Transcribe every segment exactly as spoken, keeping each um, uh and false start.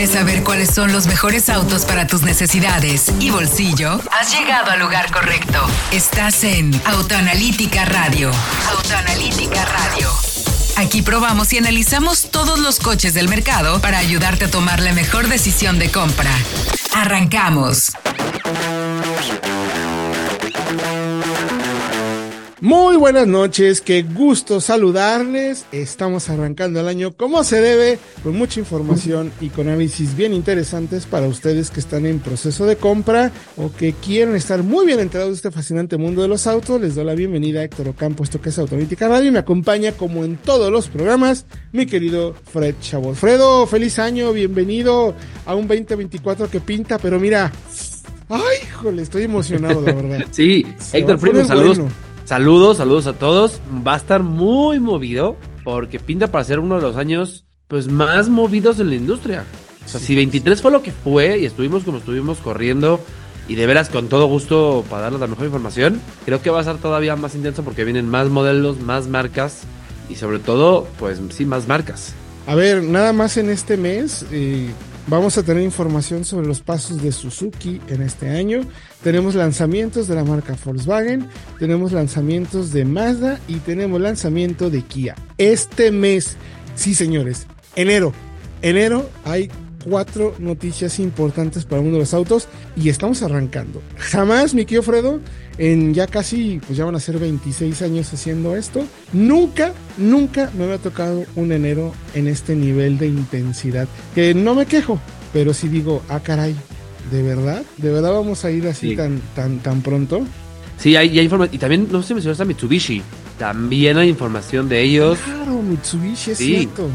¿Quieres saber cuáles son los mejores autos para tus necesidades y bolsillo? Has llegado al lugar correcto. Estás en Autoanalítica Radio. Autoanalítica Radio. Aquí probamos y analizamos todos los coches del mercado para ayudarte a tomar la mejor decisión de compra. ¡Arrancamos! Muy buenas noches, qué gusto saludarles. Estamos arrancando el año como se debe, con mucha información y con análisis bien interesantes para ustedes que están en proceso de compra o que quieren estar muy bien enterados de este fascinante mundo de los autos. Les doy la bienvenida a Héctor Ocampo, esto que es Autoanalítica Radio, y me acompaña como en todos los programas mi querido Fred Chabot. Fredo, feliz año, bienvenido a un veinte veinticuatro que pinta, pero mira, ay, híjole, estoy emocionado, la verdad. Sí, se Héctor Fredo, saludos. Bueno. Saludos, saludos a todos. Va a estar muy movido porque pinta para ser uno de los años pues más movidos en la industria. O sea, sí, si veintitrés sí. fue lo que fue y estuvimos como estuvimos corriendo y de veras con todo gusto para darles la mejor información, creo que va a estar todavía más intenso porque vienen más modelos, más marcas y sobre todo, pues sí, más marcas. A ver, nada más en este mes... Eh... Vamos a tener información sobre los pasos de Suzuki en este año. Tenemos lanzamientos de la marca Volkswagen, tenemos lanzamientos de Mazda y tenemos lanzamiento de Kia. Este mes, sí señores, enero. Enero hay cuatro noticias importantes para el mundo de los autos y estamos arrancando. Jamás, mi tío Fredo, en ya casi, pues ya van a ser veintiséis años haciendo esto, nunca, nunca me había tocado un enero en este nivel de intensidad, que no me quejo, pero sí digo, ah caray, ¿de verdad? ¿De verdad vamos a ir así sí. tan, tan, tan pronto? Sí, hay, hay información, y también, no sé si mencionaste a Mitsubishi, también hay información de ellos. Claro, Mitsubishi, es sí. cierto.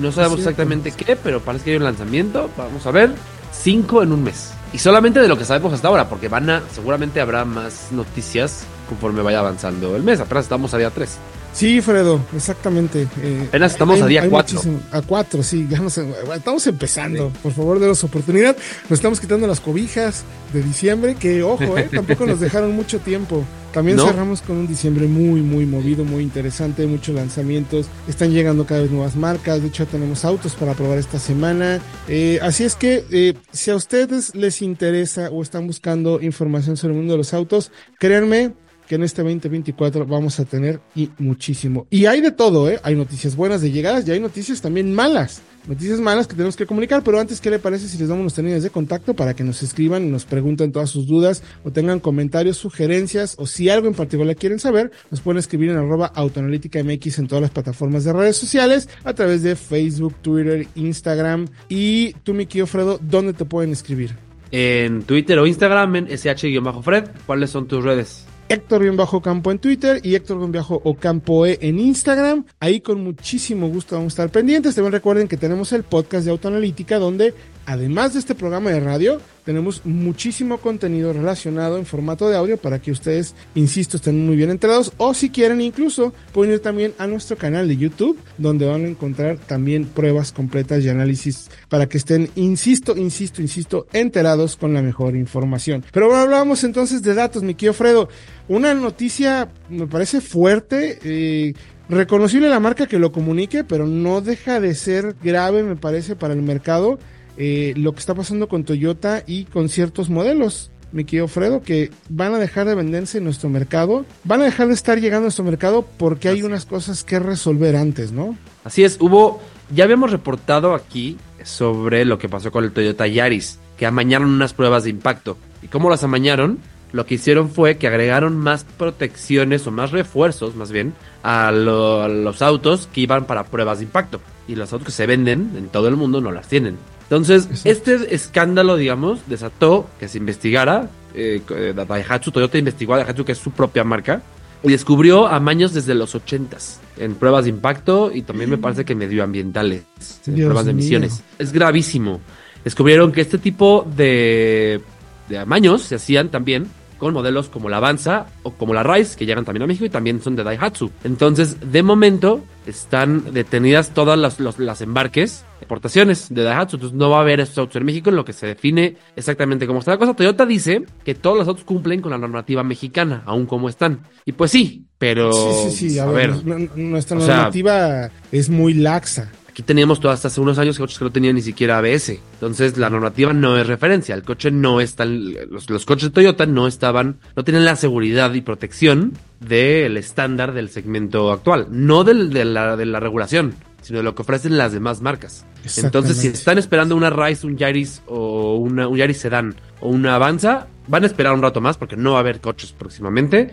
No sabemos exactamente qué, pero parece que hay un lanzamiento. Vamos a ver, cinco en un mes. Y solamente de lo que sabemos hasta ahora, porque van a, seguramente habrá más noticias conforme vaya avanzando el mes. Apenas estamos a día tres. Sí, Fredo, exactamente. Eh, Apenas estamos hay, a día cuatro. A cuatro, sí. Ya nos, estamos empezando. Sí. Por favor, denos oportunidad. Nos estamos quitando las cobijas de diciembre, que ojo, eh, tampoco nos dejaron mucho tiempo. También no. cerramos con un diciembre muy, muy movido, muy interesante, muchos lanzamientos, están llegando cada vez nuevas marcas, de hecho tenemos autos para probar esta semana, eh, así es que eh, si a ustedes les interesa o están buscando información sobre el mundo de los autos, créanme que en este veinte veinticuatro vamos a tener y muchísimo, y hay de todo, ¿eh? Hay noticias buenas de llegadas y hay noticias también malas, noticias malas que tenemos que comunicar, pero antes, ¿qué le parece si les damos los términos de contacto para que nos escriban y nos pregunten todas sus dudas o tengan comentarios, sugerencias o si algo en particular quieren saber? Nos pueden escribir en arroba autoanalítica M X en todas las plataformas de redes sociales, a través de Facebook, Twitter, Instagram. Y tú, mi querido Fredo, ¿dónde te pueden escribir? En Twitter o Instagram, en ese hache guión bajo Fred. ¿Cuáles son tus redes? Héctor-Ocampo en Twitter y Héctor-Ocampo en Instagram. Ahí con muchísimo gusto vamos a estar pendientes. También recuerden que tenemos el podcast de Autoanalítica, donde además de este programa de radio, tenemos muchísimo contenido relacionado en formato de audio para que ustedes, insisto, estén muy bien enterados. O si quieren, incluso pueden ir también a nuestro canal de YouTube, donde van a encontrar también pruebas completas y análisis para que estén, insisto, insisto, insisto, enterados con la mejor información. Pero bueno, hablábamos entonces de datos, mi querido Fredo. Una noticia, me parece fuerte, eh... reconocible la marca que lo comunique, pero no deja de ser grave, me parece, para el mercado. Eh, lo que está pasando con Toyota y con ciertos modelos, mi querido Fredo, que van a dejar de venderse en nuestro mercado, van a dejar de estar llegando a nuestro mercado porque hay unas cosas que resolver antes, ¿no? Así es, hubo, ya habíamos reportado aquí sobre lo que pasó con el Toyota Yaris, que amañaron unas pruebas de impacto. ¿Y cómo las amañaron? Lo que hicieron fue que agregaron más protecciones o más refuerzos, más bien, a, lo, a los autos que iban para pruebas de impacto. Y los autos que se venden en todo el mundo no las tienen. Entonces, Exacto. este escándalo, digamos, desató que se investigara. Eh, Daihatsu, Toyota investigó a Daihatsu, que es su propia marca, y descubrió amaños desde los ochentas en pruebas de impacto y también me parece que medioambientales, en Dios pruebas de emisiones. Mío. Es gravísimo. Descubrieron que este tipo de, de amaños se hacían también con modelos como la Avanza o como la RISE, que llegan también a México y también son de Daihatsu. Entonces, de momento, están detenidas todas las, los, las embarques, exportaciones de Daihatsu. Entonces, no va a haber estos autos en México, en lo que se define exactamente cómo está la cosa. Toyota dice que todos los autos cumplen con la normativa mexicana, aún como están. Y pues sí, pero... Sí, sí, sí. A, a ver, ver, nuestra normativa, o sea, es muy laxa. Aquí teníamos todo hasta hace unos años coches que no tenían ni siquiera A B S. Entonces la normativa no es referencia. El coche no está, los, los coches de Toyota no estaban, no tenían la seguridad y protección del estándar del segmento actual. No del, de, la, de la regulación, sino de lo que ofrecen las demás marcas. Entonces, si están esperando una RISE, un Yaris o una, un Yaris Sedan o una Avanza, van a esperar un rato más porque no va a haber coches próximamente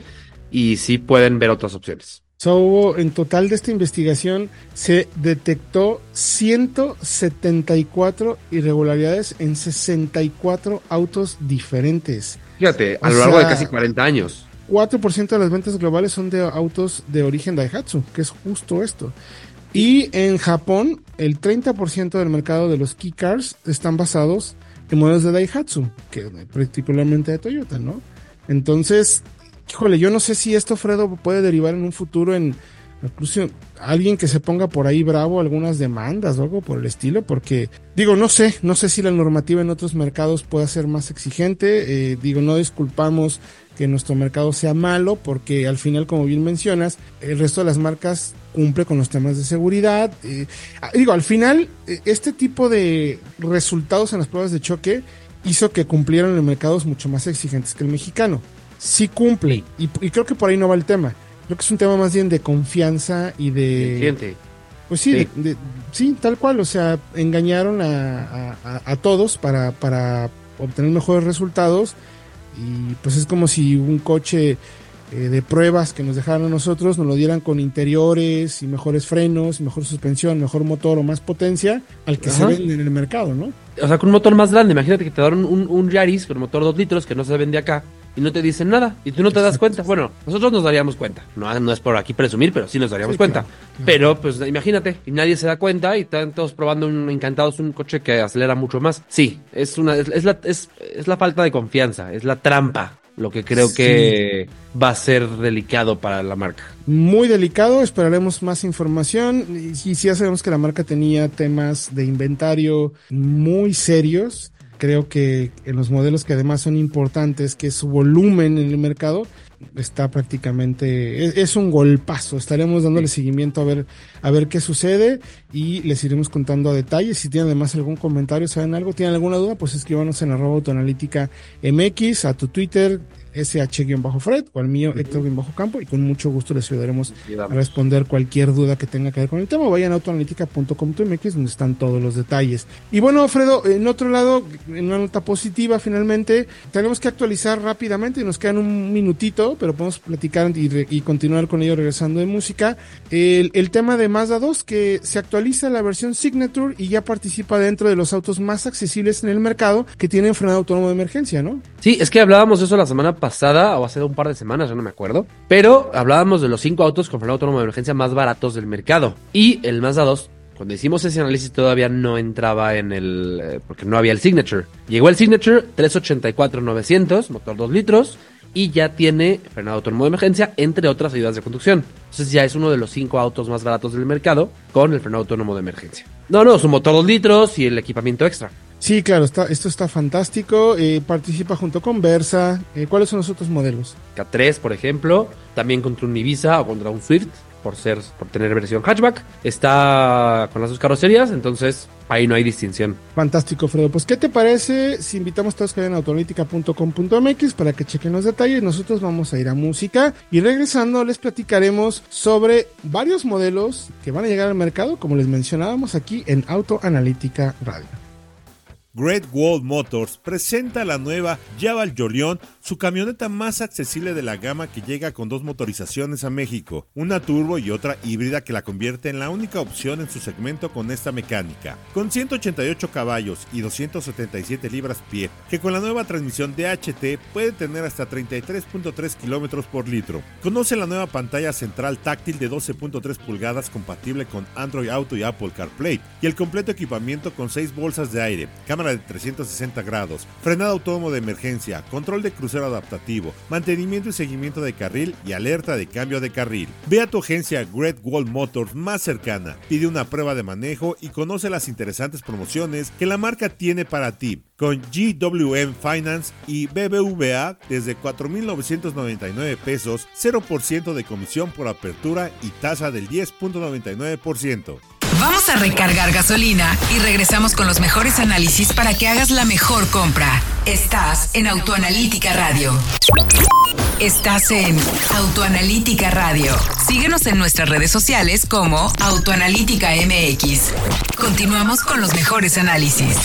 y sí pueden ver otras opciones. So, hubo, en total de esta investigación se detectó ciento setenta y cuatro irregularidades en sesenta y cuatro autos diferentes. Fíjate, a o lo largo sea, de casi cuarenta años. cuatro por ciento de las ventas globales son de autos de origen Daihatsu, que es justo esto. Y en Japón, el treinta por ciento del mercado de los kei cars están basados en modelos de Daihatsu, que particularmente de Toyota, ¿no? Entonces, híjole, yo no sé si esto, Fredo, puede derivar en un futuro en incluso alguien que se ponga por ahí bravo algunas demandas o algo por el estilo, porque digo, no sé, no sé si la normativa en otros mercados pueda ser más exigente. Eh, digo, no disculpamos que nuestro mercado sea malo, porque al final, como bien mencionas, el resto de las marcas cumple con los temas de seguridad. Eh, digo, al final, este tipo de resultados en las pruebas de choque hizo que cumplieran en mercados mucho más exigentes que el mexicano. Sí cumple, y, y creo que por ahí no va el tema. Creo que es un tema más bien de confianza y de... Cliente. Pues sí, sí. De, de, sí, tal cual, o sea, engañaron a, a, a todos para, para obtener mejores resultados, y pues es como si un coche eh, de pruebas que nos dejaron a nosotros, nos lo dieran con interiores y mejores frenos, mejor suspensión, mejor motor o más potencia al que Ajá. se vende en el mercado, ¿no? O sea, con un motor más grande, imagínate que te daron un, un Yaris con motor dos litros que no se vende acá. Y no te dicen nada, y tú no te Exacto. das cuenta. Bueno, nosotros nos daríamos cuenta. No, no es por aquí presumir, pero sí nos daríamos sí, cuenta. Claro, claro. Pero, pues, imagínate, y nadie se da cuenta y están todos probando un, encantados un coche que acelera mucho más. Sí, es una es, es la es, es la falta de confianza, es la trampa, lo que creo sí. que va a ser delicado para la marca. Muy delicado, esperaremos más información. Y, y ya sabemos que la marca tenía temas de inventario muy serios. Creo que en los modelos que además son importantes, que su volumen en el mercado está prácticamente... Es, es un golpazo. Estaremos dándole sí. seguimiento a ver a ver qué sucede y les iremos contando a detalle. Si tienen además algún comentario, saben algo, tienen alguna duda, pues escríbanos en arroba autoanalítica mx, a tu Twitter, sh-fred, o al mío, sí. Héctor-campo, y con mucho gusto les ayudaremos sí, a responder cualquier duda que tenga que ver con el tema. Vayan a autoanalítica punto com punto mx, donde están todos los detalles. Y bueno, Fredo, en otro lado, en una nota positiva, finalmente, tenemos que actualizar rápidamente, y nos quedan un minutito, pero podemos platicar y, re- y continuar con ello regresando de música. El, el tema de Mazda dos, que se actualiza la versión Signature y ya participa dentro de los autos más accesibles en el mercado que tienen frenado autónomo de emergencia, ¿no? Sí, es que hablábamos de eso la semana pasada, o hace un par de semanas, ya no me acuerdo, pero hablábamos de los cinco autos con frenado autónomo de emergencia más baratos del mercado, y el Mazda dos, cuando hicimos ese análisis, todavía no entraba en el... Eh, porque no había el Signature. Llegó el Signature trescientos ochenta y cuatro novecientos, motor dos litros, y ya tiene frenado autónomo de emergencia, entre otras ayudas de conducción. Entonces ya es uno de los cinco autos más baratos del mercado con el frenado autónomo de emergencia. No, no, su motor dos litros y el equipamiento extra. Sí, claro, está, esto está fantástico. Eh, participa junto con Versa. Eh, ¿Cuáles son los otros modelos? K tres, por ejemplo, también contra un Ibiza o contra un Swift, por ser, por tener versión hatchback. Está con las dos carrocerías, entonces ahí no hay distinción. Fantástico, Fredo. Pues, ¿qué te parece si invitamos a todos que vayan a autoanalítica punto com punto mx para que chequen los detalles? Nosotros vamos a ir a música y regresando les platicaremos sobre varios modelos que van a llegar al mercado, como les mencionábamos aquí en Autoanalítica Radio. Great Wall Motors presenta la nueva Yaval Jolion, su camioneta más accesible de la gama, que llega con dos motorizaciones a México, una turbo y otra híbrida, que la convierte en la única opción en su segmento con esta mecánica. Con ciento ochenta y ocho caballos y doscientos setenta y siete libras-pie, que con la nueva transmisión D H T puede tener hasta treinta y tres punto tres kilómetros por litro. Conoce la nueva pantalla central táctil de doce punto tres pulgadas, compatible con Android Auto y Apple CarPlay, y el completo equipamiento con seis bolsas de aire, cámara de trescientos sesenta grados, frenado autónomo de emergencia, control de crucero adaptativo, mantenimiento y seguimiento de carril y alerta de cambio de carril. Ve a tu agencia Great Wall Motors más cercana, pide una prueba de manejo y conoce las interesantes promociones que la marca tiene para ti. Con G W M Finance y B B V A desde cuatro mil novecientos noventa y nueve pesos, cero por ciento de comisión por apertura y tasa del diez punto noventa y nueve por ciento. Vamos a recargar gasolina y regresamos con los mejores análisis para que hagas la mejor compra. Estás en Autoanalítica Radio. Estás en Autoanalítica Radio. Síguenos en nuestras redes sociales como Autoanalítica M X. Continuamos con los mejores análisis.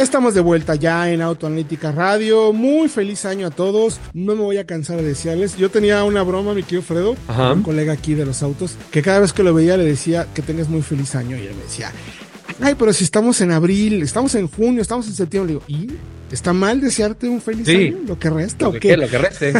Estamos de vuelta ya en Autoanalítica Radio. Muy feliz año a todos. No me voy a cansar de decirles. Yo tenía una broma, mi querido Fredo, Ajá. un colega aquí de los autos, que cada vez que lo veía le decía que tengas muy feliz año. Y él me decía, ay, pero si estamos en abril, estamos en junio, estamos en septiembre. Le digo, ¿y? ¿Está mal desearte un feliz sí. año? ¿Lo que resta lo o que qué? Lo que reste.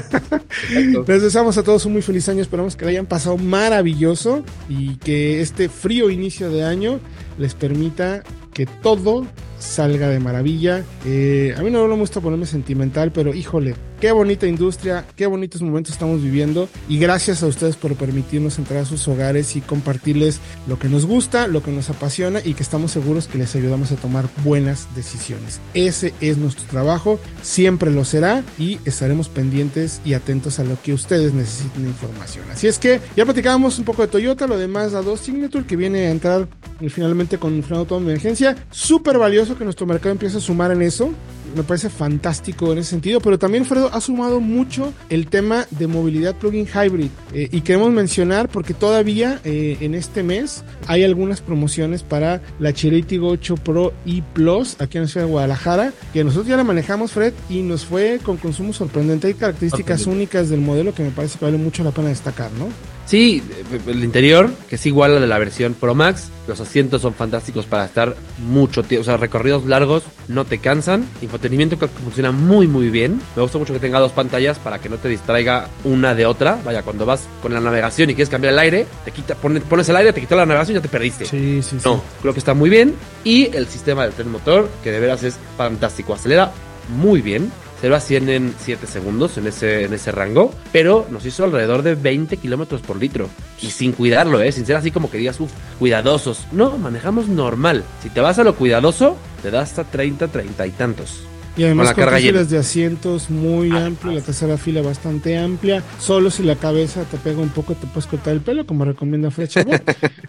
Les deseamos a todos un muy feliz año. Esperamos que lo hayan pasado maravilloso y que este frío inicio de año les permita que todo salga de maravilla. Eh, a mí no me gusta ponerme sentimental, pero híjole, qué bonita industria, qué bonitos momentos estamos viviendo, y gracias a ustedes por permitirnos entrar a sus hogares y compartirles lo que nos gusta, lo que nos apasiona y que estamos seguros que les ayudamos a tomar buenas decisiones. Ese es nuestro trabajo, siempre lo será, y estaremos pendientes y atentos a lo que ustedes necesiten de información. Así es que ya platicábamos un poco de Toyota, lo de Mazda dos Signature, que viene a entrar finalmente con un frenado de emergencia. Súper valioso que nuestro mercado empiece a sumar en eso. Me parece fantástico en ese sentido, pero también, Fredo, ha sumado mucho el tema de movilidad plug-in hybrid, eh, y queremos mencionar porque todavía eh, en este mes hay algunas promociones para la Chery Tiggo ocho Pro y Plus aquí en la ciudad de Guadalajara, que nosotros ya la manejamos, Fred, y nos fue con consumo sorprendente. Hay características okay. únicas del modelo que me parece que vale mucho la pena destacar, ¿no? Sí, el interior, que es igual a la versión Pro Max, los asientos son fantásticos para estar mucho tiempo, o sea, recorridos largos, no te cansan, entretenimiento que funciona muy muy bien. Me gusta mucho que tenga dos pantallas para que no te distraiga una de otra. Vaya, cuando vas con la navegación y quieres cambiar el aire, te quita, pone, pones el aire, te quitó la navegación y ya te perdiste. Sí, sí, no, sí. Creo que está muy bien. Y el sistema del tren motor, que de veras es fantástico. Acelera muy bien. Se va a cien en siete segundos en ese, en ese rango, pero nos hizo alrededor de veinte kilómetros por litro. Y sin cuidarlo, ¿eh? Sin ser así como que digas, uff, cuidadosos. No, manejamos normal. Si te vas a lo cuidadoso, te da hasta treinta, treinta y tantos. Y además con filas de asientos muy ah, amplio, ah, la tercera fila bastante amplia. Solo si la cabeza te pega un poco, te puedes cortar el pelo, como recomienda Fred Chabot.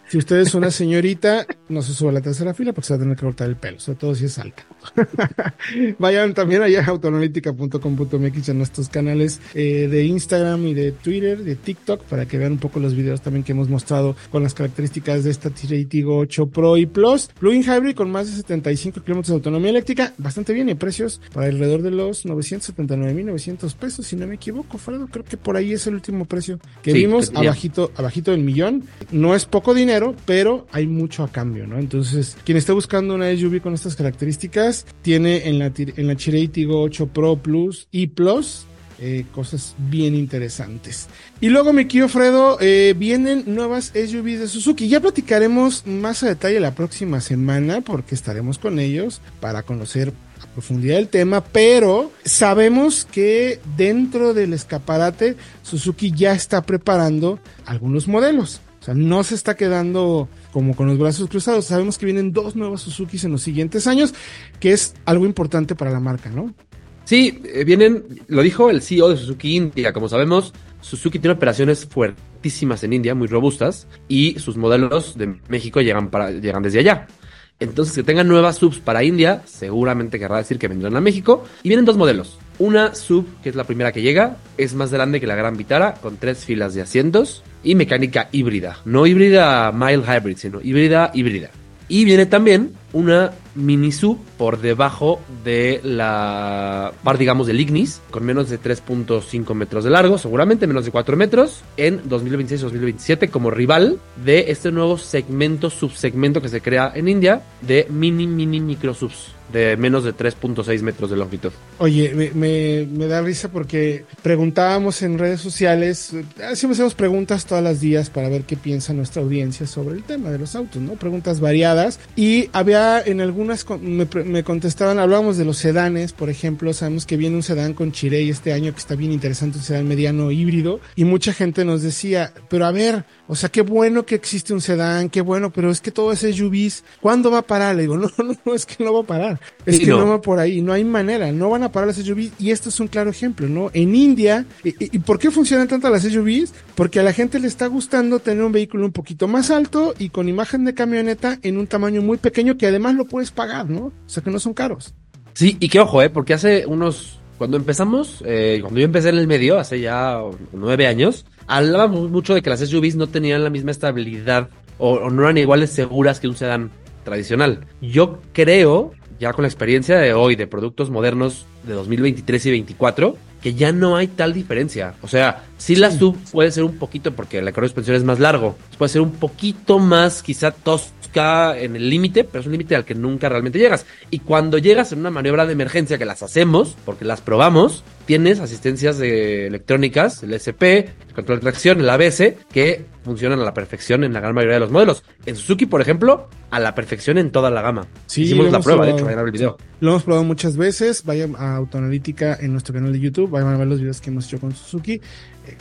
Si usted es una señorita, no se suba a la tercera fila porque se va a tener que cortar el pelo, sobre todo si es alta. Vayan también allá a autoanalítica punto com punto m x, en nuestros canales eh, de Instagram y de Twitter, de TikTok, para que vean un poco los videos también que hemos mostrado con las características de esta Tiggo ocho Pro y Plus. Plug-in Hybrid con más de setenta y cinco kilómetros de autonomía eléctrica, bastante bien, y precios para alrededor de los novecientos setenta y nueve mil novecientos pesos, si no me equivoco, Fredo. Creo que por ahí es el último precio que sí, vimos, que abajito, abajito del millón. No es poco dinero, pero hay mucho a cambio, ¿no? Entonces, quien esté buscando una S U V con estas características, tiene en la, en la Chery Tiggo ocho Pro Plus y Plus Eh, cosas bien interesantes. Y luego, mi querido Fredo, eh, vienen nuevas S U Vs de Suzuki. Ya platicaremos más a detalle la próxima semana, porque estaremos con ellos para conocer a profundidad el tema, pero sabemos que dentro del escaparate Suzuki ya está preparando algunos modelos. O sea, no se está quedando como con los brazos cruzados. Sabemos que vienen dos nuevas Suzukis en los siguientes años, que es algo importante para la marca, ¿no? Sí, vienen, lo dijo el C E O de Suzuki India. Como sabemos, Suzuki tiene operaciones fuertísimas en India, muy robustas, y sus modelos de México llegan, para, llegan desde allá. Entonces, que tengan nuevas subs para India, seguramente querrá decir que vendrán a México. Y vienen dos modelos. Una sub, que es la primera que llega, es más grande que la Gran Vitara, con tres filas de asientos y mecánica híbrida. No híbrida mild hybrid, sino híbrida híbrida. Y viene también una mini sub por debajo de la par, digamos, del Ignis, con menos de tres punto cinco metros de largo, seguramente menos de cuatro metros, en dos mil veintiséis a dos mil veintisiete, como rival de este nuevo segmento, subsegmento que se crea en India de mini, mini, micro subs de menos de tres punto seis metros de longitud. Oye, me, me, me da risa porque preguntábamos en redes sociales, siempre hacemos preguntas todos los días para ver qué piensa nuestra audiencia sobre el tema de los autos, ¿no? Preguntas variadas, y había en algunas, me, me contestaban, hablábamos de los sedanes, por ejemplo. Sabemos que viene un sedán con Chery este año que está bien interesante, un sedán mediano híbrido, y mucha gente nos decía, pero a ver, o sea, qué bueno que existe un sedán, qué bueno, pero es que todo ese S U Vs, ¿cuándo va a parar? Le digo, no, no, no, es que no va a parar. parar. Es sí, que no. no va por ahí, no hay manera, no van a parar las S U Vs, y esto es un claro ejemplo, ¿no? En India, y, y ¿por qué funcionan tanto las S U Vs? Porque a la gente le está gustando tener un vehículo un poquito más alto y con imagen de camioneta en un tamaño muy pequeño que además lo puedes pagar, ¿no? O sea, que no son caros. Sí, y qué ojo, ¿eh? Porque hace unos... Cuando empezamos, eh, cuando yo empecé en el medio, hace ya nueve años, hablábamos mucho de que las S U Vs no tenían la misma estabilidad o, o no eran iguales seguras que un sedán tradicional. Yo creo, ya con la experiencia de hoy, de productos modernos de dos mil veintitrés y veinticuatro, que ya no hay tal diferencia. O sea, si la S U V puede ser un poquito, porque el acuerdo de suspensión es más largo, puede ser un poquito más quizá tosca en el límite, pero es un límite al que nunca realmente llegas. Y cuando llegas en una maniobra de emergencia, que las hacemos, porque las probamos, tienes asistencias de electrónicas, el E S P, el control de tracción, el A B S, que funcionan a la perfección en la gran mayoría de los modelos. En Suzuki, por ejemplo, a la perfección en toda la gama. Sí, hicimos la prueba, probado, de hecho, vayan a ver el video. Lo hemos probado muchas veces, vayan a Autoanalítica en nuestro canal de YouTube, vayan a ver los videos que hemos hecho con Suzuki.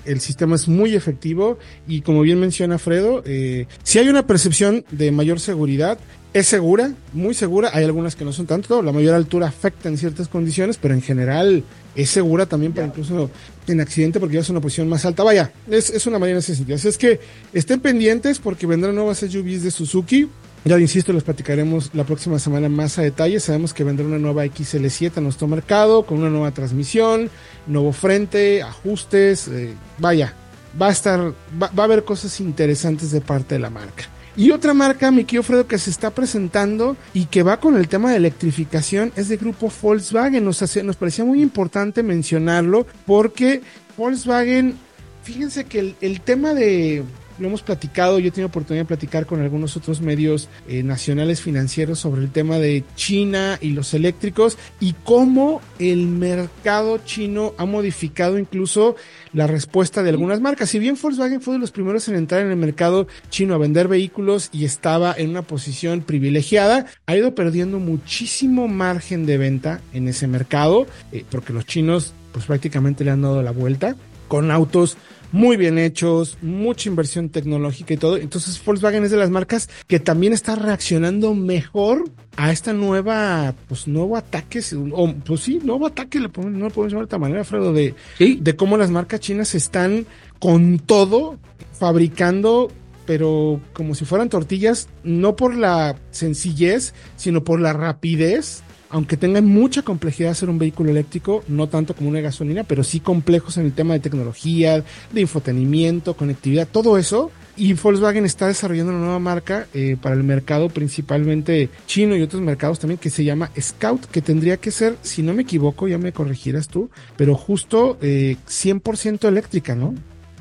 El sistema es muy efectivo y, como bien menciona Fredo, eh, si hay una percepción de mayor seguridad, es segura, muy segura. Hay algunas que no son tanto, la mayor altura afecta en ciertas condiciones, pero en general es segura también para incluso en accidente, porque ya es una posición más alta. Vaya, es, es una manera en ese sentido. Así es que estén pendientes porque vendrán nuevas S U Vs de Suzuki. Ya insisto, les platicaremos la próxima semana más a detalle. Sabemos que vendrá una nueva X L siete a nuestro mercado, con una nueva transmisión, nuevo frente, ajustes, eh, vaya, va a estar, va, va a haber cosas interesantes de parte de la marca. Y otra marca, mi querido Fredo, que se está presentando y que va con el tema de electrificación es de grupo Volkswagen. Nos, hace, nos parecía muy importante mencionarlo porque Volkswagen, fíjense que el, el tema de... Lo hemos platicado, yo he tenido oportunidad de platicar con algunos otros medios eh, nacionales financieros sobre el tema de China y los eléctricos y cómo el mercado chino ha modificado incluso la respuesta de algunas marcas. Si bien Volkswagen fue de los primeros en entrar en el mercado chino a vender vehículos y estaba en una posición privilegiada, ha ido perdiendo muchísimo margen de venta en ese mercado eh, porque los chinos pues prácticamente le han dado la vuelta con autos muy bien hechos, mucha inversión tecnológica y todo. Entonces Volkswagen es de las marcas que también está reaccionando mejor a esta nueva, pues nuevo ataque, o pues sí, nuevo ataque, le podemos, no lo podemos llamar de otra manera, Fredo, de, ¿sí? de cómo las marcas chinas están con todo fabricando, pero como si fueran tortillas, no por la sencillez, sino por la rapidez. Aunque tengan mucha complejidad hacer un vehículo eléctrico, no tanto como una gasolina, pero sí complejos en el tema de tecnología, de infotenimiento, conectividad, todo eso. Y Volkswagen está desarrollando una nueva marca eh, para el mercado principalmente chino y otros mercados también, que se llama Scout, que tendría que ser, si no me equivoco, ya me corregirás tú, pero justo eh, cien por ciento eléctrica, ¿no?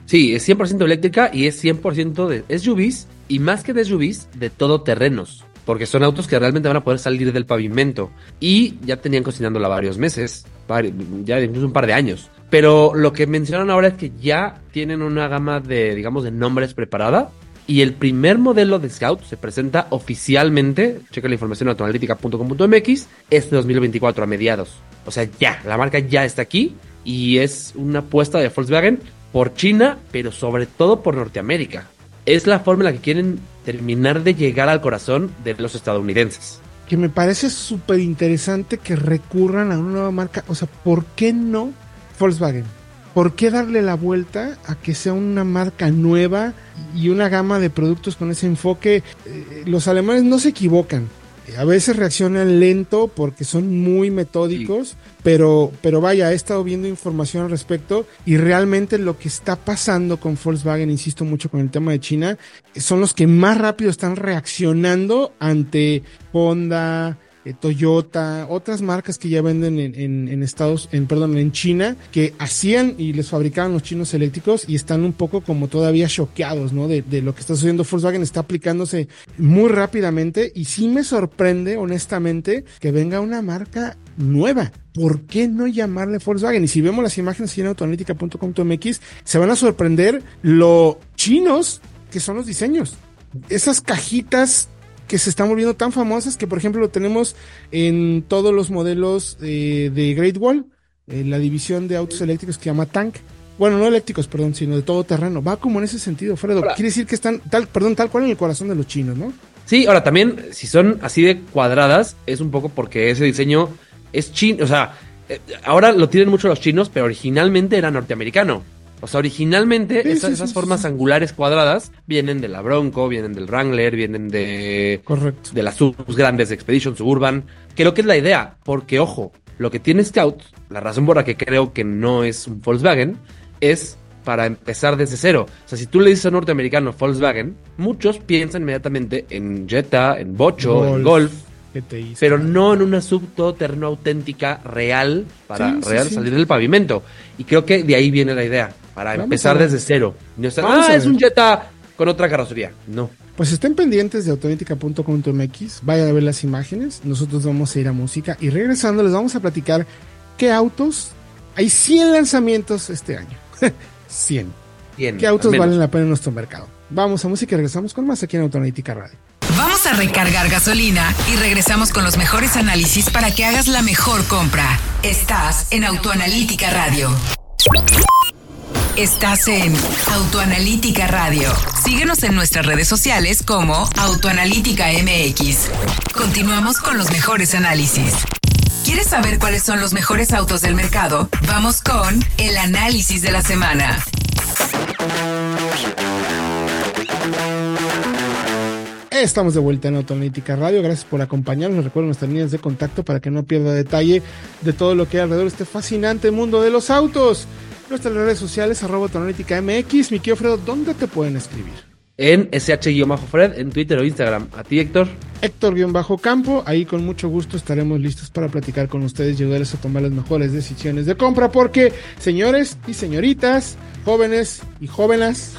Sí, es cien por ciento eléctrica y es cien por ciento de S U Vs, y más que de S U Vs, de todoterrenos. Porque son autos que realmente van a poder salir del pavimento. Y ya tenían cocinándola varios meses, ya incluso un par de años. Pero lo que mencionan ahora es que ya tienen una gama de, digamos, de nombres preparada. Y el primer modelo de Scout se presenta oficialmente, checa la información en autoanalítica punto com punto m x, este dos mil veinticuatro, a mediados. O sea, ya, la marca ya está aquí. Y es una apuesta de Volkswagen por China, pero sobre todo por Norteamérica. Es la forma en la que quieren terminar de llegar al corazón de los estadounidenses. Que me parece súper interesante que recurran a una nueva marca. O sea, ¿por qué no Volkswagen? ¿Por qué darle la vuelta a que sea una marca nueva y una gama de productos con ese enfoque? Eh, los alemanes no se equivocan. A veces reaccionan lento porque son muy metódicos, sí. pero, pero vaya, he estado viendo información al respecto y realmente lo que está pasando con Volkswagen, insisto mucho con el tema de China, son los que más rápido están reaccionando ante Honda, eh, Toyota, otras marcas que ya venden en, en, en Estados, en perdón, en China, que hacían y les fabricaban los chinos eléctricos y están un poco como todavía choqueados, ¿no? De, de lo que está sucediendo. Volkswagen está aplicándose muy rápidamente y sí me sorprende, honestamente, que venga una marca nueva. ¿Por qué no llamarle Volkswagen? Y si vemos las imágenes aquí en autoanalítica punto com punto m x, se van a sorprender lo chinos que son los diseños. Esas cajitas que se están volviendo tan famosas que, por ejemplo, lo tenemos en todos los modelos eh, de Great Wall, eh, la división de autos eléctricos que se llama Tank. Bueno, no eléctricos, perdón, sino de todo terreno. Va como en ese sentido, Fredo. Hola. Quiere decir que están, tal, perdón, tal cual en el corazón de los chinos, ¿no? Sí, ahora también, si son así de cuadradas, es un poco porque ese diseño es chino. O sea, eh, ahora lo tienen mucho los chinos, pero originalmente era norteamericano. O sea, originalmente sí, esa, sí, esas sí, formas sí. angulares cuadradas vienen de la Bronco, vienen del Wrangler, vienen de, Correcto. de las subs grandes, de Expedition, Suburban. Creo que es la idea, porque, ojo, lo que tiene Scout, la razón por la que creo que no es un Volkswagen, es... para empezar desde cero. O sea, si tú le dices a un norteamericano Volkswagen, muchos piensan inmediatamente en Jetta, en Bocho, Golf, en Golf, G T I, pero no en una sub todoterreno auténtica, real, para sí, real sí, salir sí. del pavimento. Y creo que de ahí viene la idea, para Vamos empezar desde cero. No está, ah, es un Jetta con otra carrocería. No. Pues estén pendientes de autoanalítica punto com punto m x, vayan a ver las imágenes, nosotros vamos a ir a música y regresando les vamos a platicar qué autos, hay cien lanzamientos este año. cien. cien. ¿Qué autos valen la pena en nuestro mercado? Vamos a música y regresamos con más aquí en Autoanalítica Radio. Vamos a recargar gasolina y regresamos con los mejores análisis para que hagas la mejor compra. Estás en Autoanalítica Radio. Estás en Autoanalítica Radio. Síguenos en nuestras redes sociales como Autoanalítica M X. Continuamos con los mejores análisis. ¿Quieres saber cuáles son los mejores autos del mercado? Vamos con el análisis de la semana. Estamos de vuelta en Autoanalítica Radio. Gracias por acompañarnos. Les recuerdo nuestras líneas de contacto para que no pierda detalle de todo lo que hay alrededor de este fascinante mundo de los autos. Nuestras redes sociales, arroba Autoanalítica M X. Mi querido Fredo, ¿dónde te pueden escribir? En ese hache guión bajo Fred, en Twitter o Instagram. ¿A ti, Héctor? Héctor-Campo. Ahí con mucho gusto estaremos listos para platicar con ustedes y ayudarles a tomar las mejores decisiones de compra. Porque, señores y señoritas, jóvenes y jóvenes,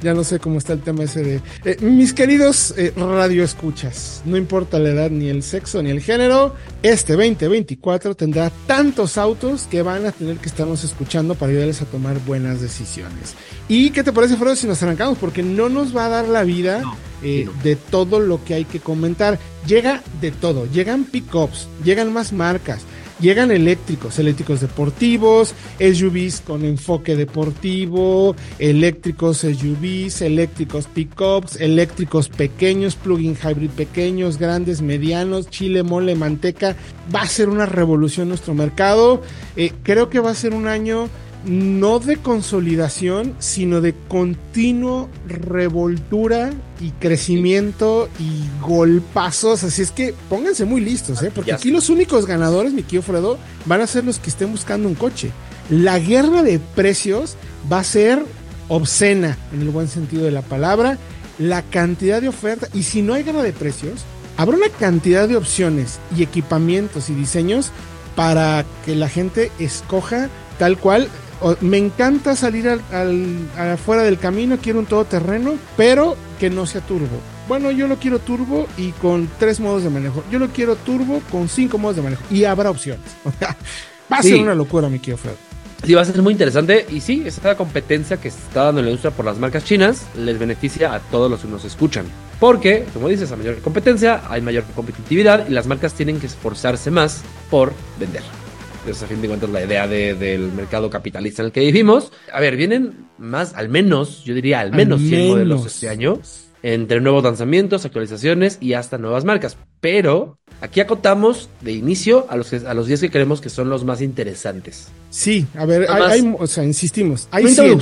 ya no sé cómo está el tema ese de... Eh, mis queridos eh, radioescuchas, no importa la edad, ni el sexo, ni el género, este veinte veinticuatro tendrá tantos autos que van a tener que estarnos escuchando para ayudarles a tomar buenas decisiones. ¿Y qué te parece, Fredo, si nos arrancamos? Porque no nos va a dar la vida no, eh, no. de todo lo que hay que comentar. Llega de todo, llegan pickups, llegan más marcas, llegan eléctricos, eléctricos deportivos, S U Vs con enfoque deportivo, eléctricos S U Vs, eléctricos pickups, eléctricos pequeños, plug-in hybrid pequeños, grandes, medianos, chile, mole, manteca. Va a ser una revolución nuestro mercado. Eh, creo que va a ser un año no de consolidación, sino de continuo revoltura y crecimiento y golpazos. Así es que pónganse muy listos, ¿eh? Porque aquí los únicos ganadores, mi querido Fredo, van a ser los que estén buscando un coche. La guerra de precios va a ser obscena, en el buen sentido de la palabra. La cantidad de oferta, y si no hay guerra de precios, habrá una cantidad de opciones y equipamientos y diseños para que la gente escoja tal cual. Me encanta salir al, al, afuera del camino, quiero un todoterreno, pero que no sea turbo. Bueno, yo lo quiero turbo y con tres modos de manejo. Yo lo quiero turbo con cinco modos de manejo. Y habrá opciones. Va a sí. ser una locura, mi querido Fred. Sí, va a ser muy interesante. Y sí, esta competencia que se está dando en la industria por las marcas chinas les beneficia a todos los que nos escuchan. Porque, como dices, a mayor competencia hay mayor competitividad y las marcas tienen que esforzarse más por vender. Es a fin de cuentas la idea de, del mercado capitalista en el que vivimos. A ver, vienen más, al menos, yo diría al menos al cien modelos este año, entre nuevos lanzamientos, actualizaciones y hasta nuevas marcas. Pero aquí acotamos de inicio a los que, a los diez que creemos que son los más interesantes. Sí, a ver, además, hay, hay, o sea, insistimos, hay cien.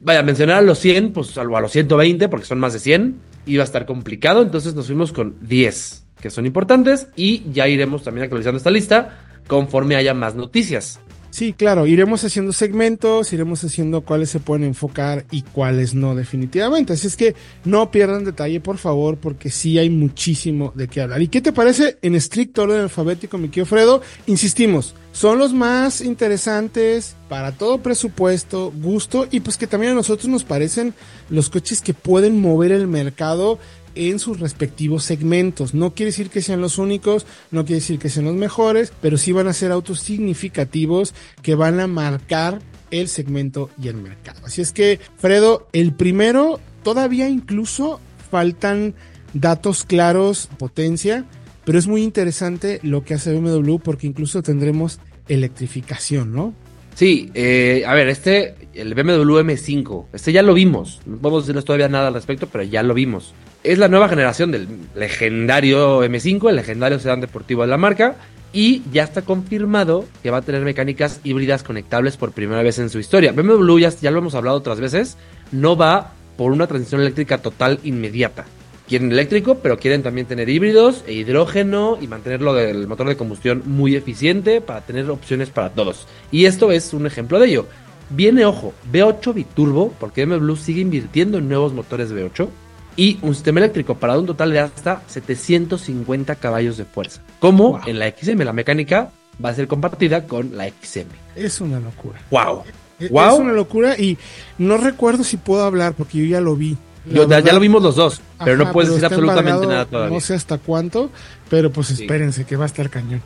Vaya, mencionar a los cien, pues salvo a los ciento veinte, porque son más de cien, iba a estar complicado, entonces nos fuimos con diez, que son importantes, y ya iremos también actualizando esta lista conforme haya más noticias. Sí, claro, iremos haciendo segmentos, iremos haciendo cuáles se pueden enfocar y cuáles no, definitivamente. Así es que no pierdan detalle, por favor, porque sí hay muchísimo de qué hablar. ¿Y qué te parece en estricto orden alfabético, mi querido Fredo? Insistimos, son los más interesantes para todo presupuesto, gusto, y pues que también a nosotros nos parecen los coches que pueden mover el mercado en sus respectivos segmentos. No quiere decir que sean los únicos, no quiere decir que sean los mejores, pero sí van a ser autos significativos que van a marcar el segmento y el mercado. Así es que, Fredo, el primero, todavía incluso faltan datos claros, potencia, pero es muy interesante lo que hace B M W porque incluso tendremos electrificación, ¿no? Sí, eh, a ver, este, el B M W M cinco, este ya lo vimos, no podemos decirles todavía nada al respecto, pero ya lo vimos. es la nueva generación del legendario eme cinco, el legendario sedán deportivo de la marca, y ya está confirmado que va a tener mecánicas híbridas conectables por primera vez en su historia. B M W, ya, ya lo hemos hablado otras veces, no va por una transición eléctrica total inmediata. Quieren eléctrico, pero quieren también tener híbridos e hidrógeno y mantenerlo del motor de combustión muy eficiente para tener opciones para todos. Y esto es un ejemplo de ello. Viene, ojo, V ocho biturbo, porque B M W sigue invirtiendo en nuevos motores V ocho, y un sistema eléctrico para un total de hasta setecientos cincuenta caballos de fuerza. Como wow. en la equis eme, la mecánica va a ser compartida con la equis eme. Es una locura. Wow. Es, wow. es una locura, y no recuerdo si puedo hablar porque yo ya lo vi. Yo, ya lo vimos los dos, pero ajá, no puedes pero decir absolutamente embargado, nada todavía. No sé hasta cuánto, pero pues espérense, sí. que va a estar cañón.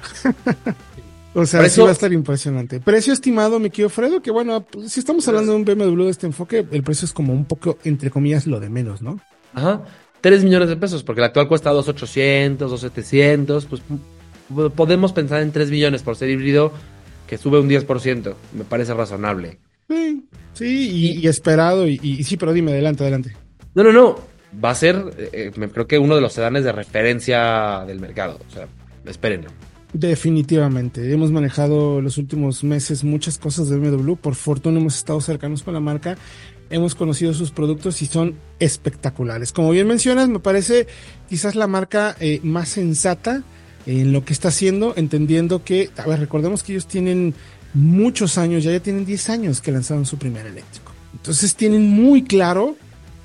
O sea, eso sí va a estar impresionante. Precio estimado, mi querido Fredo, que bueno, pues, si estamos hablando de un B M W de este enfoque, el precio es como un poco, entre comillas, lo de menos, ¿no? Ajá, tres millones de pesos, porque el actual cuesta dos mil ochocientos, dos mil setecientos, pues podemos pensar en tres millones por ser híbrido, que sube un diez por ciento, me parece razonable. Sí, sí, y, y esperado, y, y sí, pero dime, adelante, adelante. No, no, no. Va a ser, eh, creo que uno de los sedanes de referencia del mercado. O sea, espérenlo. Definitivamente. Hemos manejado los últimos meses muchas cosas de B M W. Por fortuna hemos estado cercanos con la marca. Hemos conocido sus productos y son espectaculares. Como bien mencionas, me parece quizás la marca eh, más sensata en lo que está haciendo, entendiendo que, a ver, recordemos que ellos tienen muchos años, ya, ya tienen diez años que lanzaron su primer eléctrico. Entonces tienen muy claro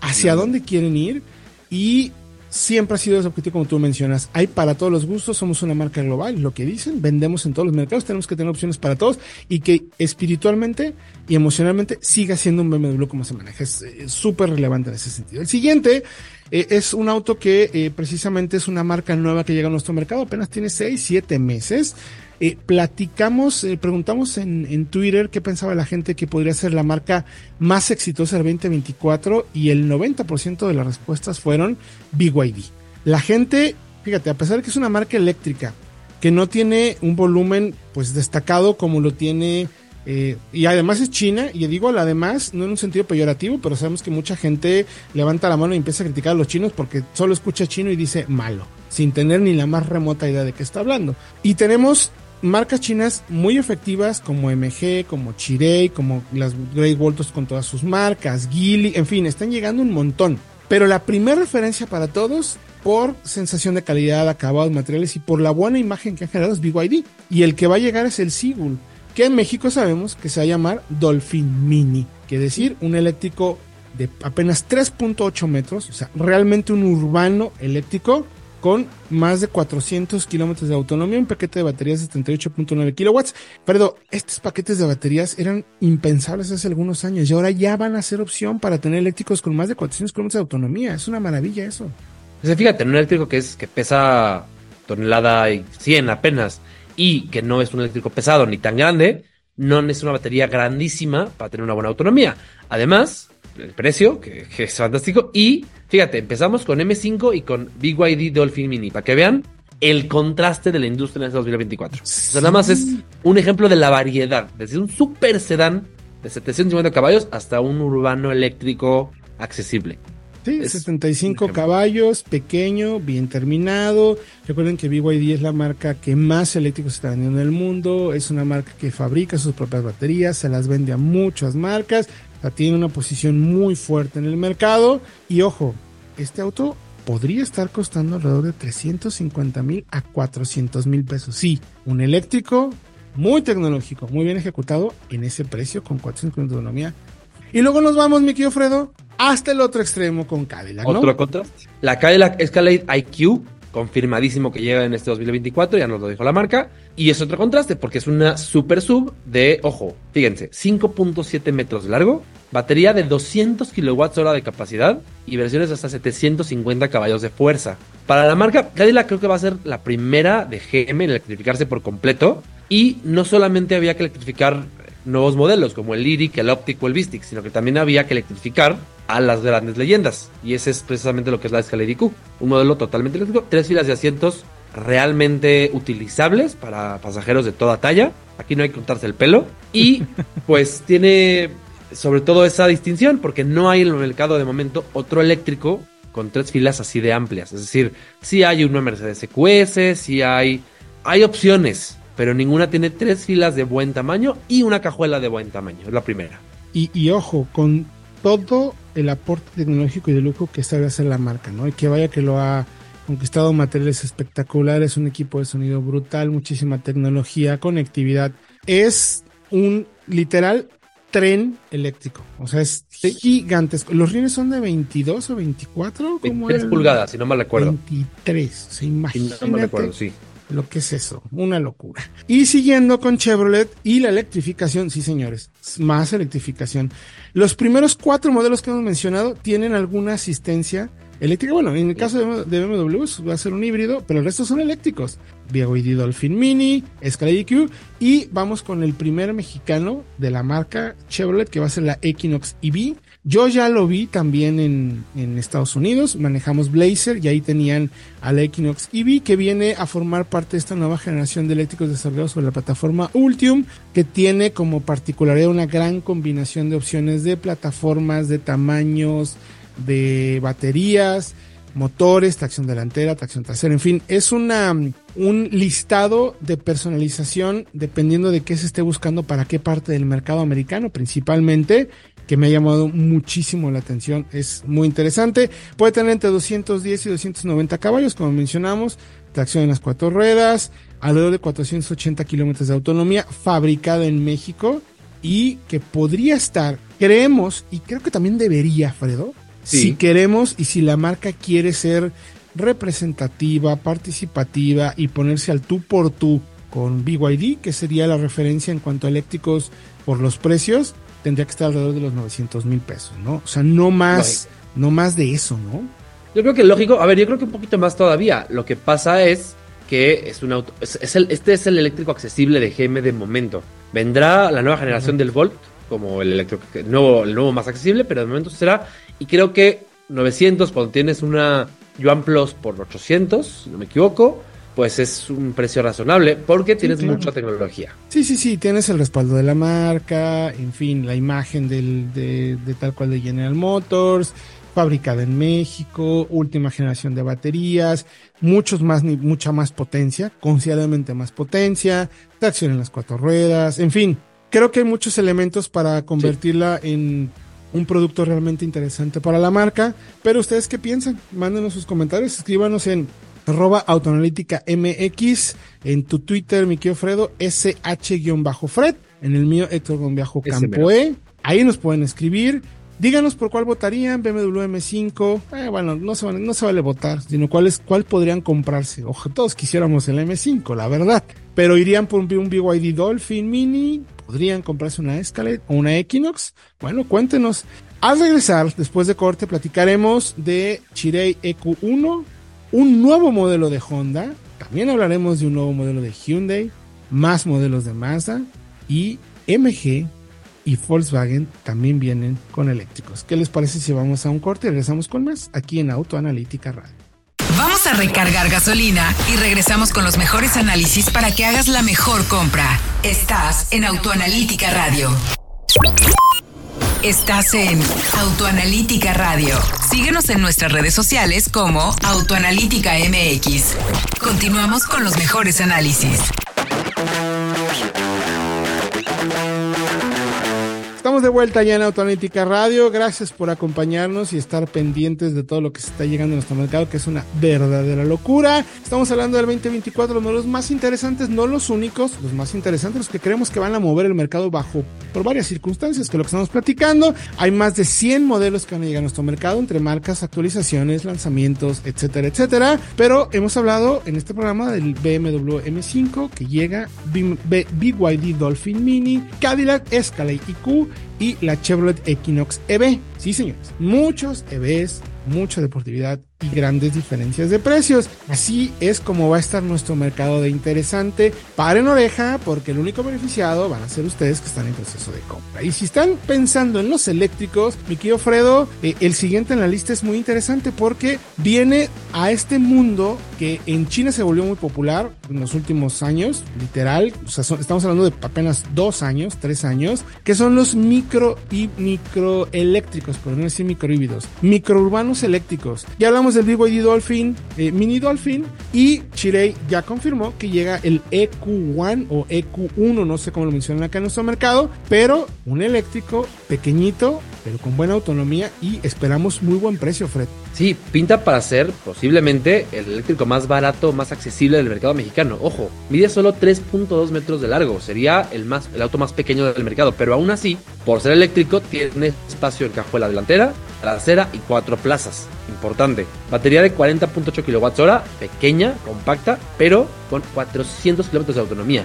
hacia dónde quieren ir, y siempre ha sido ese objetivo, como tú mencionas. Hay para todos los gustos, somos una marca global, lo que dicen, vendemos en todos los mercados, tenemos que tener opciones para todos, y que espiritualmente y emocionalmente siga siendo un B M W como se maneja. Es eh, súper relevante en ese sentido. El siguiente eh, es un auto que eh, precisamente es una marca nueva que llega a nuestro mercado, apenas tiene seis, siete meses. Eh, platicamos, eh, preguntamos en, en Twitter qué pensaba la gente que podría ser la marca más exitosa del veinte veinticuatro, y el noventa por ciento de las respuestas fueron B Y D. La gente, fíjate, a pesar de que es una marca eléctrica que no tiene un volumen pues destacado como lo tiene, eh, y además es China, y digo la además no en un sentido peyorativo, pero sabemos que mucha gente levanta la mano y empieza a criticar a los chinos porque solo escucha chino y dice malo, sin tener ni la más remota idea de qué está hablando. Y tenemos marcas chinas muy efectivas como M G, como Chery, como las Great Wall Motors con todas sus marcas, Geely, en fin, están llegando un montón. Pero la primera referencia para todos, por sensación de calidad, acabados, materiales y por la buena imagen que han generado, es B Y D. Y el que va a llegar es el Seagull, que en México sabemos que se va a llamar Dolphin Mini, que es decir, un eléctrico de apenas tres punto ocho metros, o sea, realmente un urbano eléctrico, con más de cuatrocientos kilómetros de autonomía, un paquete de baterías de setenta y ocho punto nueve kilowatts. Perdón, estos paquetes de baterías eran impensables hace algunos años, y ahora ya van a ser opción para tener eléctricos con más de cuatrocientos kilómetros de autonomía. Es una maravilla eso. O sea, fíjate, un eléctrico que es que pesa tonelada y cien apenas, y que no es un eléctrico pesado ni tan grande, no necesita una batería grandísima para tener una buena autonomía. Además, el precio, que, que es fantástico, y fíjate, empezamos con eme cinco y con B Y D Dolphin Mini, para que vean el contraste de la industria en este dos mil veinticuatro. Sí. O sea, nada más es un ejemplo de la variedad, desde un super sedán de setecientos cincuenta caballos hasta un urbano eléctrico accesible. Sí, es setenta y cinco caballos, pequeño, bien terminado. Recuerden que B Y D es la marca que más eléctricos está vendiendo en el mundo. Es una marca que fabrica sus propias baterías, se las vende a muchas marcas. O sea, tiene una posición muy fuerte en el mercado. Y ojo, este auto podría estar costando alrededor de trescientos cincuenta mil a cuatrocientos mil pesos. Sí, un eléctrico muy tecnológico, muy bien ejecutado en ese precio con cuatrocientos kilómetros de autonomía. Y luego nos vamos, mi querido Fredo, hasta el otro extremo con Cadillac, ¿no? Otro contraste. La Cadillac Escalade I Q, confirmadísimo que llega en este dos mil veinticuatro, ya nos lo dijo la marca. Y es otro contraste porque es una super sub de, ojo, fíjense, cinco punto siete metros de largo, batería de doscientos kilowatt hora de capacidad y versiones hasta setecientos cincuenta caballos de fuerza. Para la marca Cadillac creo que va a ser la primera de G M en electrificarse por completo. Y no solamente había que electrificar nuevos modelos como el Lyriq, el Optic o el Vistic, sino que también había que electrificar a las grandes leyendas, y ese es precisamente lo que es la Escalade I Q, un modelo totalmente eléctrico, tres filas de asientos realmente utilizables para pasajeros de toda talla, aquí no hay que cortarse el pelo, y pues tiene sobre todo esa distinción porque no hay en el mercado de momento otro eléctrico con tres filas así de amplias. Es decir, sí hay una Mercedes E Q S, sí hay, hay opciones, pero ninguna tiene tres filas de buen tamaño y una cajuela de buen tamaño, es la primera. Y, y ojo, con todo el aporte tecnológico y de lujo que sabe hacer la marca, ¿no? Y que vaya que lo ha conquistado, materiales espectaculares, un equipo de sonido brutal, muchísima tecnología, conectividad. Es un literal tren eléctrico, o sea, es sí. gigantesco. Los rines son de veintidós o veinticuatro, ¿cómo era? veintitrés pulgadas, si no mal recuerdo. veintitrés, se imagínate. Si no mal recuerdo, sí. Lo que es eso, una locura. Y siguiendo con Chevrolet y la electrificación, sí señores, más electrificación. Los primeros cuatro modelos que hemos mencionado tienen alguna asistencia eléctrica. Bueno, en el caso de B M W va a ser un híbrido, pero el resto son eléctricos. B Y D Dolphin Mini, Escalade I Q, y vamos con el primer mexicano de la marca Chevrolet, que va a ser la Equinox E V. Yo ya lo vi también en, en Estados Unidos, manejamos Blazer y ahí tenían a la Equinox E V, que viene a formar parte de esta nueva generación de eléctricos desarrollados sobre la plataforma Ultium, que tiene como particularidad una gran combinación de opciones de plataformas, de tamaños, de baterías, motores, tracción delantera, tracción trasera, en fin, es una un listado de personalización dependiendo de qué se esté buscando para qué parte del mercado americano principalmente, que me ha llamado muchísimo la atención, es muy interesante. Puede tener entre doscientos diez y doscientos noventa caballos, como mencionamos, tracción en las cuatro ruedas, alrededor de cuatrocientos ochenta kilómetros de autonomía, fabricada en México, y que podría estar, creemos, y creo que también debería, Fredo, sí. si queremos y si la marca quiere ser representativa, participativa y ponerse al tú por tú con B Y D, que sería la referencia en cuanto a eléctricos por los precios, tendría que estar alrededor de los novecientos mil pesos, ¿no? O sea, no más, no más de eso, ¿no? Yo creo que lógico, a ver, yo creo que un poquito más todavía. Lo que pasa es que es un auto, es, es el, este es el eléctrico accesible de G M de momento. Vendrá la nueva generación uh-huh. del Volt como el electro, el nuevo, el nuevo más accesible, pero de momento será, y creo que novecientos, cuando tienes una Yuan Plus por ochocientos, si no me equivoco, pues es un precio razonable porque tienes sí, claro. mucha tecnología. Sí, sí, sí, tienes el respaldo de la marca, en fin, la imagen del, de, de tal cual de General Motors, fabricada en México, última generación de baterías, muchos más, mucha más potencia, considerablemente más potencia, tracción en las cuatro ruedas, en fin, creo que hay muchos elementos para convertirla sí. en un producto realmente interesante para la marca. Pero ustedes, ¿qué piensan? Mándenos sus comentarios, escríbanos en arroba Autoanalítica M X, en tu Twitter, mi querido Fredo, S H Fred, en el mío, Héctor Ocampo. Ahí nos pueden escribir. Díganos por cuál votarían, B M W M cinco, eh, bueno, no se, no se vale votar, sino cuál, es, cuál podrían comprarse. Ojo, todos quisiéramos el M cinco, la verdad, pero irían por un, un B Y D Dolphin Mini, podrían comprarse una Escalade o una Equinox. Bueno, cuéntenos. Al regresar, después de corte, platicaremos de Chery E Q uno, un nuevo modelo de Honda, también hablaremos de un nuevo modelo de Hyundai, más modelos de Mazda, y M G y Volkswagen también vienen con eléctricos. ¿Qué les parece si vamos a un corte y regresamos con más aquí en Autoanalítica Radio? Vamos a recargar gasolina y regresamos con los mejores análisis para que hagas la mejor compra. Estás en Autoanalítica Radio. Estás en Autoanalítica Radio. Síguenos en nuestras redes sociales como Autoanalítica M X. Continuamos con los mejores análisis. Estamos de vuelta ya en Autoanalítica Radio. Gracias por acompañarnos y estar pendientes de todo lo que se está llegando a nuestro mercado, que es una verdadera locura. Estamos hablando del veinte veinticuatro, los modelos más interesantes, no los únicos, los más interesantes, los que creemos que van a mover el mercado bajo por varias circunstancias, que es lo que estamos platicando. Hay más de cien modelos que van a llegar a nuestro mercado, entre marcas, actualizaciones, lanzamientos, etcétera, etcétera. Pero hemos hablado en este programa del B M W M cinco, que llega, B Y D Dolphin Mini, Cadillac Escalade I Q, y la Chevrolet Equinox E V. Sí, señores, muchos E Vs, mucha deportividad, y grandes diferencias de precios. Así es como va a estar nuestro mercado de interesante. Paren oreja, porque el único beneficiado van a ser ustedes que están en proceso de compra. Y si están pensando en los eléctricos, mi querido Fredo, eh, el siguiente en la lista es muy interesante porque viene a este mundo que en China se volvió muy popular en los últimos años, literal. O sea, son, estamos hablando de apenas dos años, tres años, que son los micro y microeléctricos, por no decir microhíbridos, microurbanos eléctricos. Ya hablamos del B Y D Dolphin, eh, Mini Dolphin, y Chery ya confirmó que llega el E Q uno o E Q uno, no sé cómo lo mencionan acá en nuestro mercado, pero un eléctrico pequeñito, pero con buena autonomía y esperamos muy buen precio, Fred. Sí, pinta para ser posiblemente el eléctrico más barato, más accesible del mercado mexicano. Ojo, mide solo tres punto dos metros de largo, sería el, más, el auto más pequeño del mercado, pero aún así, por ser eléctrico, tiene espacio en cajuela delantera, trasera y cuatro plazas. Importante. Batería de cuarenta punto ocho kilowatt hora, pequeña, compacta, pero con cuatrocientos kilómetros de autonomía,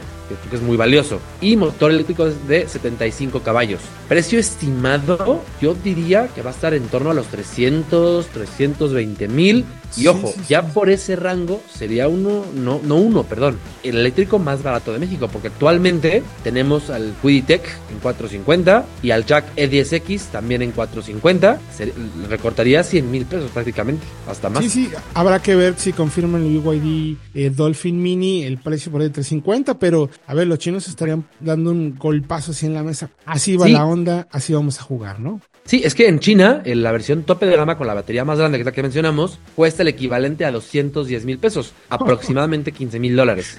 que es muy valioso. Y motor eléctrico de setenta y cinco caballos. Precio estimado, yo diría que va a estar en torno a los trescientos, trescientos veinte mil. Y sí, ojo, sí, sí, ya por ese rango sería uno, no, no uno, perdón, el eléctrico más barato de México, porque actualmente tenemos al Quiditec en cuatrocientos cincuenta y al Jack E diez X también en cuatrocientos cincuenta. Se recortaría cien mil pesos prácticamente, hasta más. Sí, sí, habrá que ver si confirman el B Y D eh, Dolphin Mini, el precio por ahí de trescientos cincuenta, pero a ver, los chinos estarían dando un golpazo así en la mesa. Así va sí. La onda, así vamos a jugar, ¿no? Sí, es que en China, en la versión tope de gama con la batería más grande que la que mencionamos, cuesta el equivalente a doscientos diez mil pesos, aproximadamente quince mil dólares.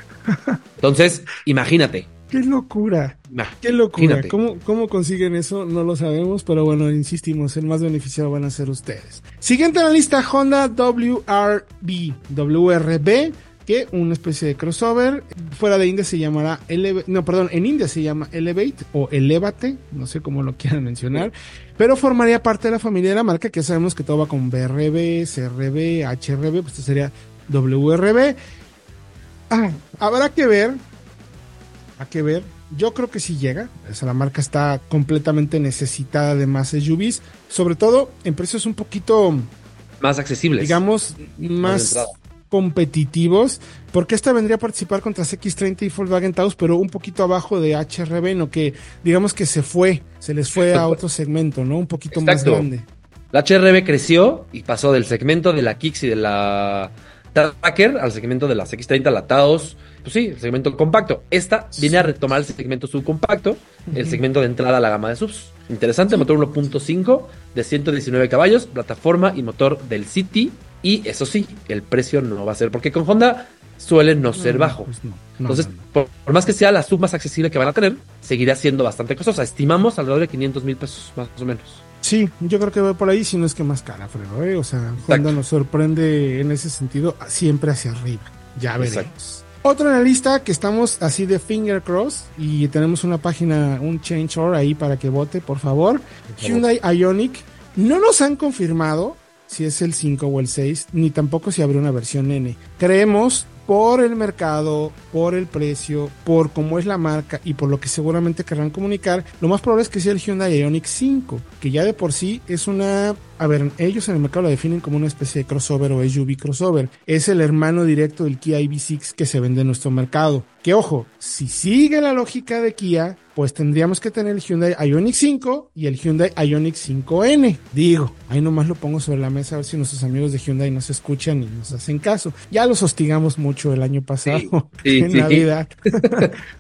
Entonces, imagínate. ¡Qué locura! Nah, ¡Qué locura! ¿Cómo, ¿Cómo consiguen eso? No lo sabemos, pero bueno, insistimos, el más beneficiado van a ser ustedes. Siguiente en la lista, Honda W R B, W R B, que una especie de crossover. Fuera de India se llamará Elevate, no, perdón, en India se llama Elevate o Elevate, no sé cómo lo quieran mencionar, pero formaría parte de la familia de la marca, que sabemos que todo va con B R B, C R B, H R B, pues esto sería W R B. Ah, habrá que ver, habrá que ver. Yo creo que sí llega, o sea, la marca está completamente necesitada de más S U Vs, sobre todo en precios un poquito más accesibles, digamos, más competitivos, porque esta vendría a participar contra C X treinta y Volkswagen Taos, pero un poquito abajo de H R B, no, que digamos que se fue, se les fue a otro segmento, ¿no? Un poquito Exacto. Más grande. La H R B creció y pasó del segmento de la Kicks y de la Tracker al segmento de la C X treinta, la Taos. Pues sí, el segmento compacto. Esta viene a retomar el segmento subcompacto, el segmento de entrada a la gama de S U Vs. Interesante, motor uno punto cinco de ciento diecinueve caballos, plataforma y motor del City. Y eso sí, el precio no va a ser, porque con Honda suele no ser bajo. Pues no, no, Entonces, no, no. Por, por más que sea la S U V más accesible que van a tener, seguirá siendo bastante costosa. Estimamos alrededor de quinientos mil pesos, más o menos. Sí, yo creo que va por ahí, si no es que más cara, Fredo, ¿eh? O sea, Honda Exacto. Nos sorprende en ese sentido, siempre hacia arriba. Ya veremos. Exacto. Otro analista que estamos así de finger cross y tenemos una página, un change org ahí para que vote, por favor. Hyundai Ioniq, no nos han confirmado si es el cinco o el seis, ni tampoco si habrá una versión N. Creemos por el mercado, por el precio, por cómo es la marca y por lo que seguramente querrán comunicar, lo más probable es que sea el Hyundai Ioniq cinco, que ya de por sí es una... A ver, ellos en el mercado lo definen como una especie de crossover o S U V crossover. Es el hermano directo del Kia E V seis que se vende en nuestro mercado. Que ojo, si sigue la lógica de Kia, pues tendríamos que tener el Hyundai Ioniq cinco y el Hyundai Ioniq cinco N. Digo, ahí nomás lo pongo sobre la mesa a ver si nuestros amigos de Hyundai nos escuchan y nos hacen caso. Ya los hostigamos mucho el año pasado, sí, sí, en sí. Navidad,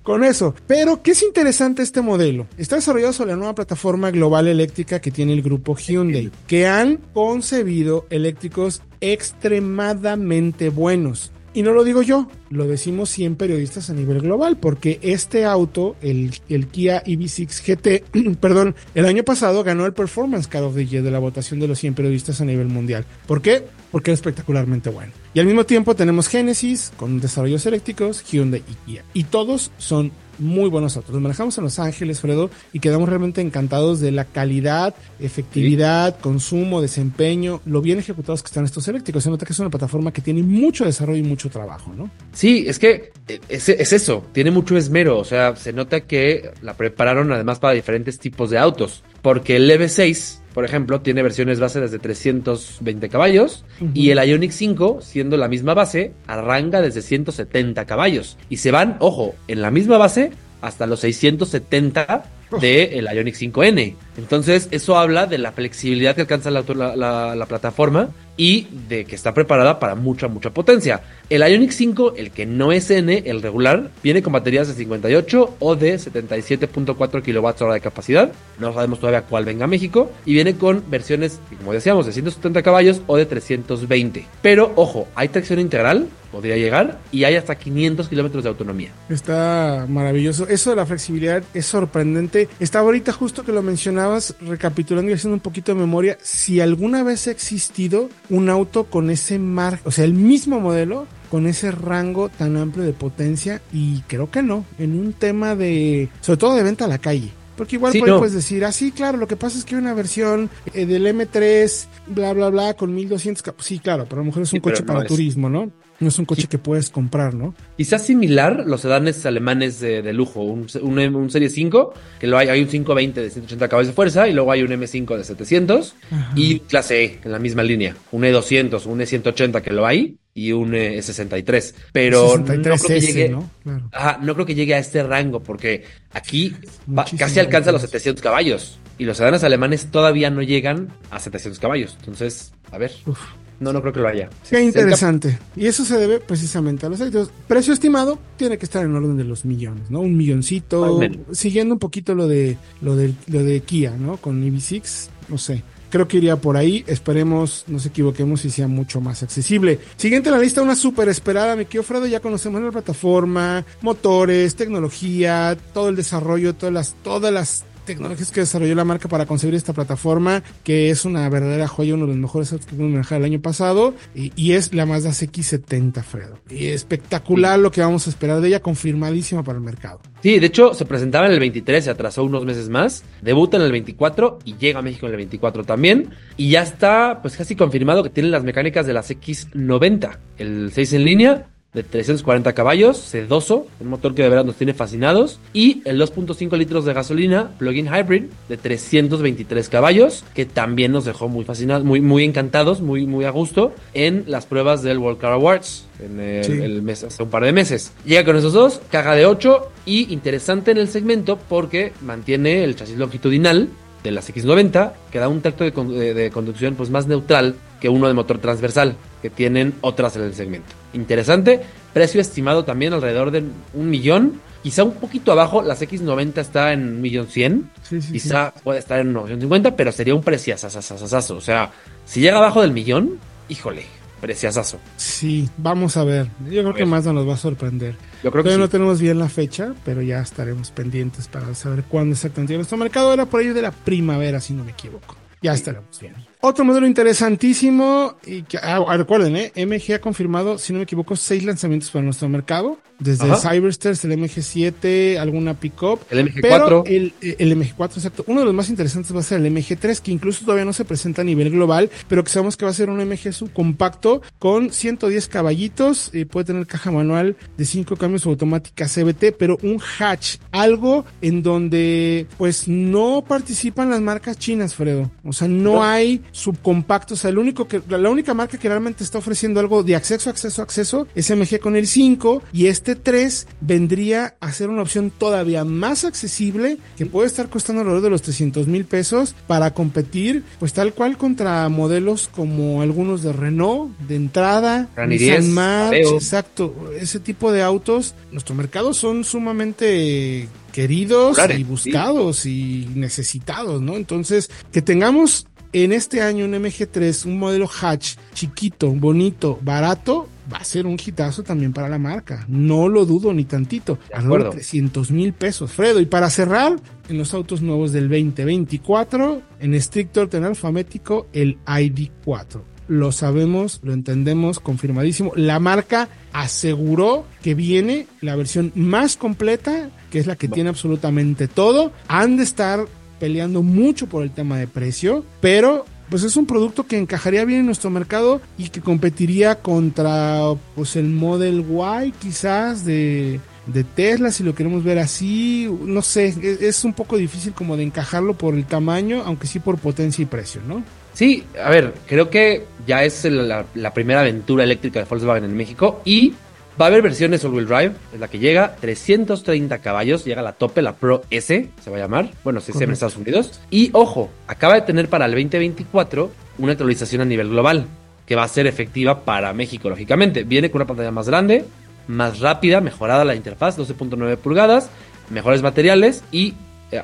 con eso. Pero, ¿qué es interesante este modelo? Está desarrollado sobre la nueva plataforma global eléctrica que tiene el grupo Hyundai, que han concebido eléctricos extremadamente buenos. Y no lo digo yo, lo decimos cien periodistas a nivel global, porque este auto, el, el Kia E V seis G T, perdón, el año pasado ganó el Performance Car of the Year de la votación de los cien periodistas a nivel mundial. ¿Por qué? Porque era espectacularmente bueno. Y al mismo tiempo tenemos Genesis con desarrollos eléctricos, Hyundai y Kia. Y todos son muy buenos autos. Los manejamos en Los Ángeles, Fredo, y quedamos realmente encantados de la calidad, efectividad, sí. consumo, desempeño, lo bien ejecutados que están estos eléctricos. Se nota que es una plataforma que tiene mucho desarrollo y mucho trabajo, ¿no? Sí, es que es, es eso, tiene mucho esmero, o sea, se nota que la prepararon además para diferentes tipos de autos, porque el E V seis por ejemplo, tiene versiones base desde trescientos veinte caballos, uh-huh, y el Ioniq cinco, siendo la misma base, arranca desde ciento setenta caballos y se van, ojo, en la misma base hasta los seiscientos setenta del Ioniq cinco ene. Entonces, eso habla de la flexibilidad que alcanza la, la, la, la plataforma y de que está preparada para mucha, mucha potencia. El Ioniq cinco, el que no es N, el regular, viene con baterías de cincuenta y ocho o de setenta y siete punto cuatro kilovatios hora de capacidad. No sabemos todavía cuál venga a México. Y viene con versiones, como decíamos, de ciento setenta caballos o de trescientos veinte. Pero, ojo, hay tracción integral, podría llegar, y hay hasta quinientos kilómetros de autonomía. Está maravilloso. Eso de la flexibilidad es sorprendente. Estaba ahorita justo que lo mencionabas, recapitulando y haciendo un poquito de memoria, si alguna vez ha existido un auto con ese margen, o sea, el mismo modelo, con ese rango tan amplio de potencia, y creo que no, en un tema de, sobre todo de venta a la calle. Porque igual sí, por ahí no puedes decir, ah, sí, claro, lo que pasa es que hay una versión eh, del M tres, bla, bla, bla, con mil doscientos... Sí, claro, pero a lo mejor es un sí, coche para no turismo, es... ¿no? No es un coche sí. que puedes comprar, ¿no? Quizás similar los sedanes alemanes de, de lujo, un, un, un Serie cinco, que lo hay, hay un cinco veinte de ciento ochenta caballos de fuerza, y luego hay un M cinco de setecientos, ajá, y clase E, en la misma línea, un E doscientos, un E ciento ochenta que lo hay, y un E sesenta y tres, pero sesenta y tres no creo que llegue, ¿no? Claro. Ajá, no creo que llegue a este rango, porque aquí va, casi alcanza los setecientos caballos, y los sedanes alemanes todavía no llegan a setecientos caballos, entonces, a ver... Uf. No, no creo que lo haya. Qué sí, interesante. Y eso se debe precisamente a los hechos. Precio estimado tiene que estar en orden de los millones, ¿no? Un milloncito. Siguiendo un poquito lo de lo de, lo de Kia, ¿no? Con E V seis, no sé. Creo que iría por ahí. Esperemos, no nos equivoquemos y sea mucho más accesible. Siguiente en la lista, una súper esperada, mi querido Fredo. Ya conocemos la plataforma, motores, tecnología, todo el desarrollo, todas las, todas las tecnologías que desarrolló la marca para concebir esta plataforma, que es una verdadera joya, uno de los mejores autos que pudimos manejar el año pasado, y, y es la Mazda C X setenta, Fredo. Y espectacular lo que vamos a esperar de ella, confirmadísima para el mercado. Sí, de hecho, se presentaba en el veintitrés, se atrasó unos meses más, debuta en el veinticuatro y llega a México en el veinticuatro también, y ya está pues casi confirmado que tiene las mecánicas de la C X noventa, el seis en línea, de trescientos cuarenta caballos, sedoso, un motor que de verdad nos tiene fascinados, y el dos punto cinco litros de gasolina plug-in hybrid de trescientos veintitrés caballos, que también nos dejó muy fascinados, muy, muy encantados, muy, muy a gusto en las pruebas del World Car Awards en el, sí. el mes, hace un par de meses. Llega con esos dos, caja de ocho, y interesante en el segmento porque mantiene el chasis longitudinal de la C X noventa, que da un tacto de, de, de conducción pues más neutral que uno de motor transversal, que tienen otras en el segmento. Interesante, precio estimado también alrededor de un millón, quizá un poquito abajo, la X noventa está en un millón cien, quizá sí. puede estar en novecientos cincuenta, pero sería un preciazazazazazo, o sea, si llega abajo del millón, híjole, preciazazo. Sí, vamos a ver, yo creo que Mazda nos va a sorprender. Yo creo que todavía sí. no tenemos bien la fecha, pero ya estaremos pendientes para saber cuándo exactamente. Nuestro mercado era por ahí de la primavera, si no me equivoco. Ya estaremos bien. Otro modelo interesantísimo, y que, ah, recuerden, eh, M G ha confirmado, si no me equivoco, seis lanzamientos para nuestro mercado. Desde Ajá. Cybersters, el M G siete, alguna pickup. El M G cuatro. Pero el, el M G cuatro, exacto. Uno de los más interesantes va a ser el M G tres, que incluso todavía no se presenta a nivel global, pero que sabemos que va a ser un M G subcompacto con ciento diez caballitos. Eh, puede tener caja manual de cinco cambios automática C V T, pero un hatch. Algo en donde, pues, no participan las marcas chinas, Fredo. O sea, no, no. hay subcompactos. O sea, el único que, la única marca que realmente está ofreciendo algo de acceso, acceso, acceso es M G con el cinco, y este tres vendría a ser una opción todavía más accesible que puede estar costando alrededor de los trescientos mil pesos para competir pues tal cual contra modelos como algunos de Renault de entrada, Nissan March, exacto, ese tipo de autos. Nuestro mercado son sumamente queridos claro, y buscados sí. y necesitados, ¿no? Entonces, que tengamos en este año un M G tres, un modelo hatch chiquito, bonito, barato, va a ser un hitazo también para la marca. No lo dudo ni tantito. Alrededor de trescientos mil pesos, Fredo. Y para cerrar, en los autos nuevos del veinte veinticuatro, en estricto orden alfabético, el I D cuatro. Lo sabemos, lo entendemos, confirmadísimo. La marca aseguró que viene la versión más completa, que es la que no. tiene absolutamente todo. Han de estar peleando mucho por el tema de precio, pero pues es un producto que encajaría bien en nuestro mercado y que competiría contra pues el Model Y quizás de de Tesla, si lo queremos ver así, no sé, es un poco difícil como de encajarlo por el tamaño, aunque sí por potencia y precio, ¿no? Sí, a ver, creo que ya es la, la primera aventura eléctrica de Volkswagen en México y va a haber versiones all-wheel drive, es la que llega, trescientos treinta caballos, llega a la tope, la Pro S, se va a llamar, bueno, se llama en Estados Unidos, y ojo, acaba de tener para el veinte veinticuatro una actualización a nivel global, que va a ser efectiva para México, lógicamente, viene con una pantalla más grande, más rápida, mejorada la interfaz, doce punto nueve pulgadas, mejores materiales y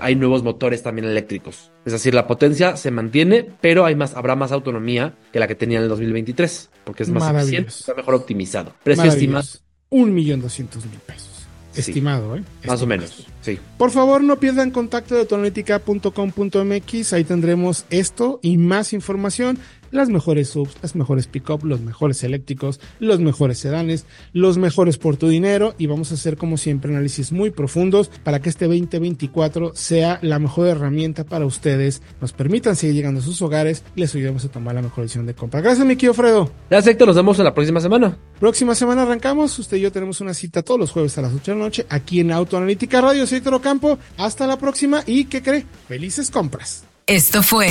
hay nuevos motores también eléctricos. Es decir, la potencia se mantiene, pero hay más, habrá más autonomía que la que tenía en el dos mil veintitrés, porque es más eficiente, está mejor optimizado. Precio estimado un millón doscientos mil pesos. Estimado, sí, ¿eh? Más Estimados. O menos, sí. Por favor, no pierdan contacto de autoanalítica punto com punto m x. Ahí tendremos esto y más información. Las mejores subs, las mejores pick-up, los mejores eléctricos, los mejores sedanes, los mejores por tu dinero. Y vamos a hacer, como siempre, análisis muy profundos para que este veinte veinticuatro sea la mejor herramienta para ustedes. Nos permitan seguir llegando a sus hogares y les ayudemos a tomar la mejor decisión de compra. Gracias, mi querido Fredo. Gracias, Héctor. Nos vemos en la próxima semana. Próxima semana arrancamos. Usted y yo tenemos una cita todos los jueves a las ocho de la noche aquí en Autoanalítica Radio. Soy Héctor Ocampo. Hasta la próxima y, ¿qué cree? ¡Felices compras! Esto fue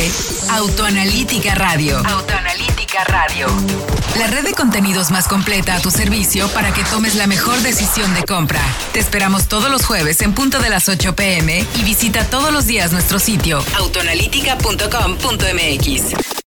Autoanalítica Radio. Autoanalítica Radio. La red de contenidos más completa a tu servicio para que tomes la mejor decisión de compra. Te esperamos todos los jueves en punto de las ocho p m y visita todos los días nuestro sitio autoanalítica punto com punto m x.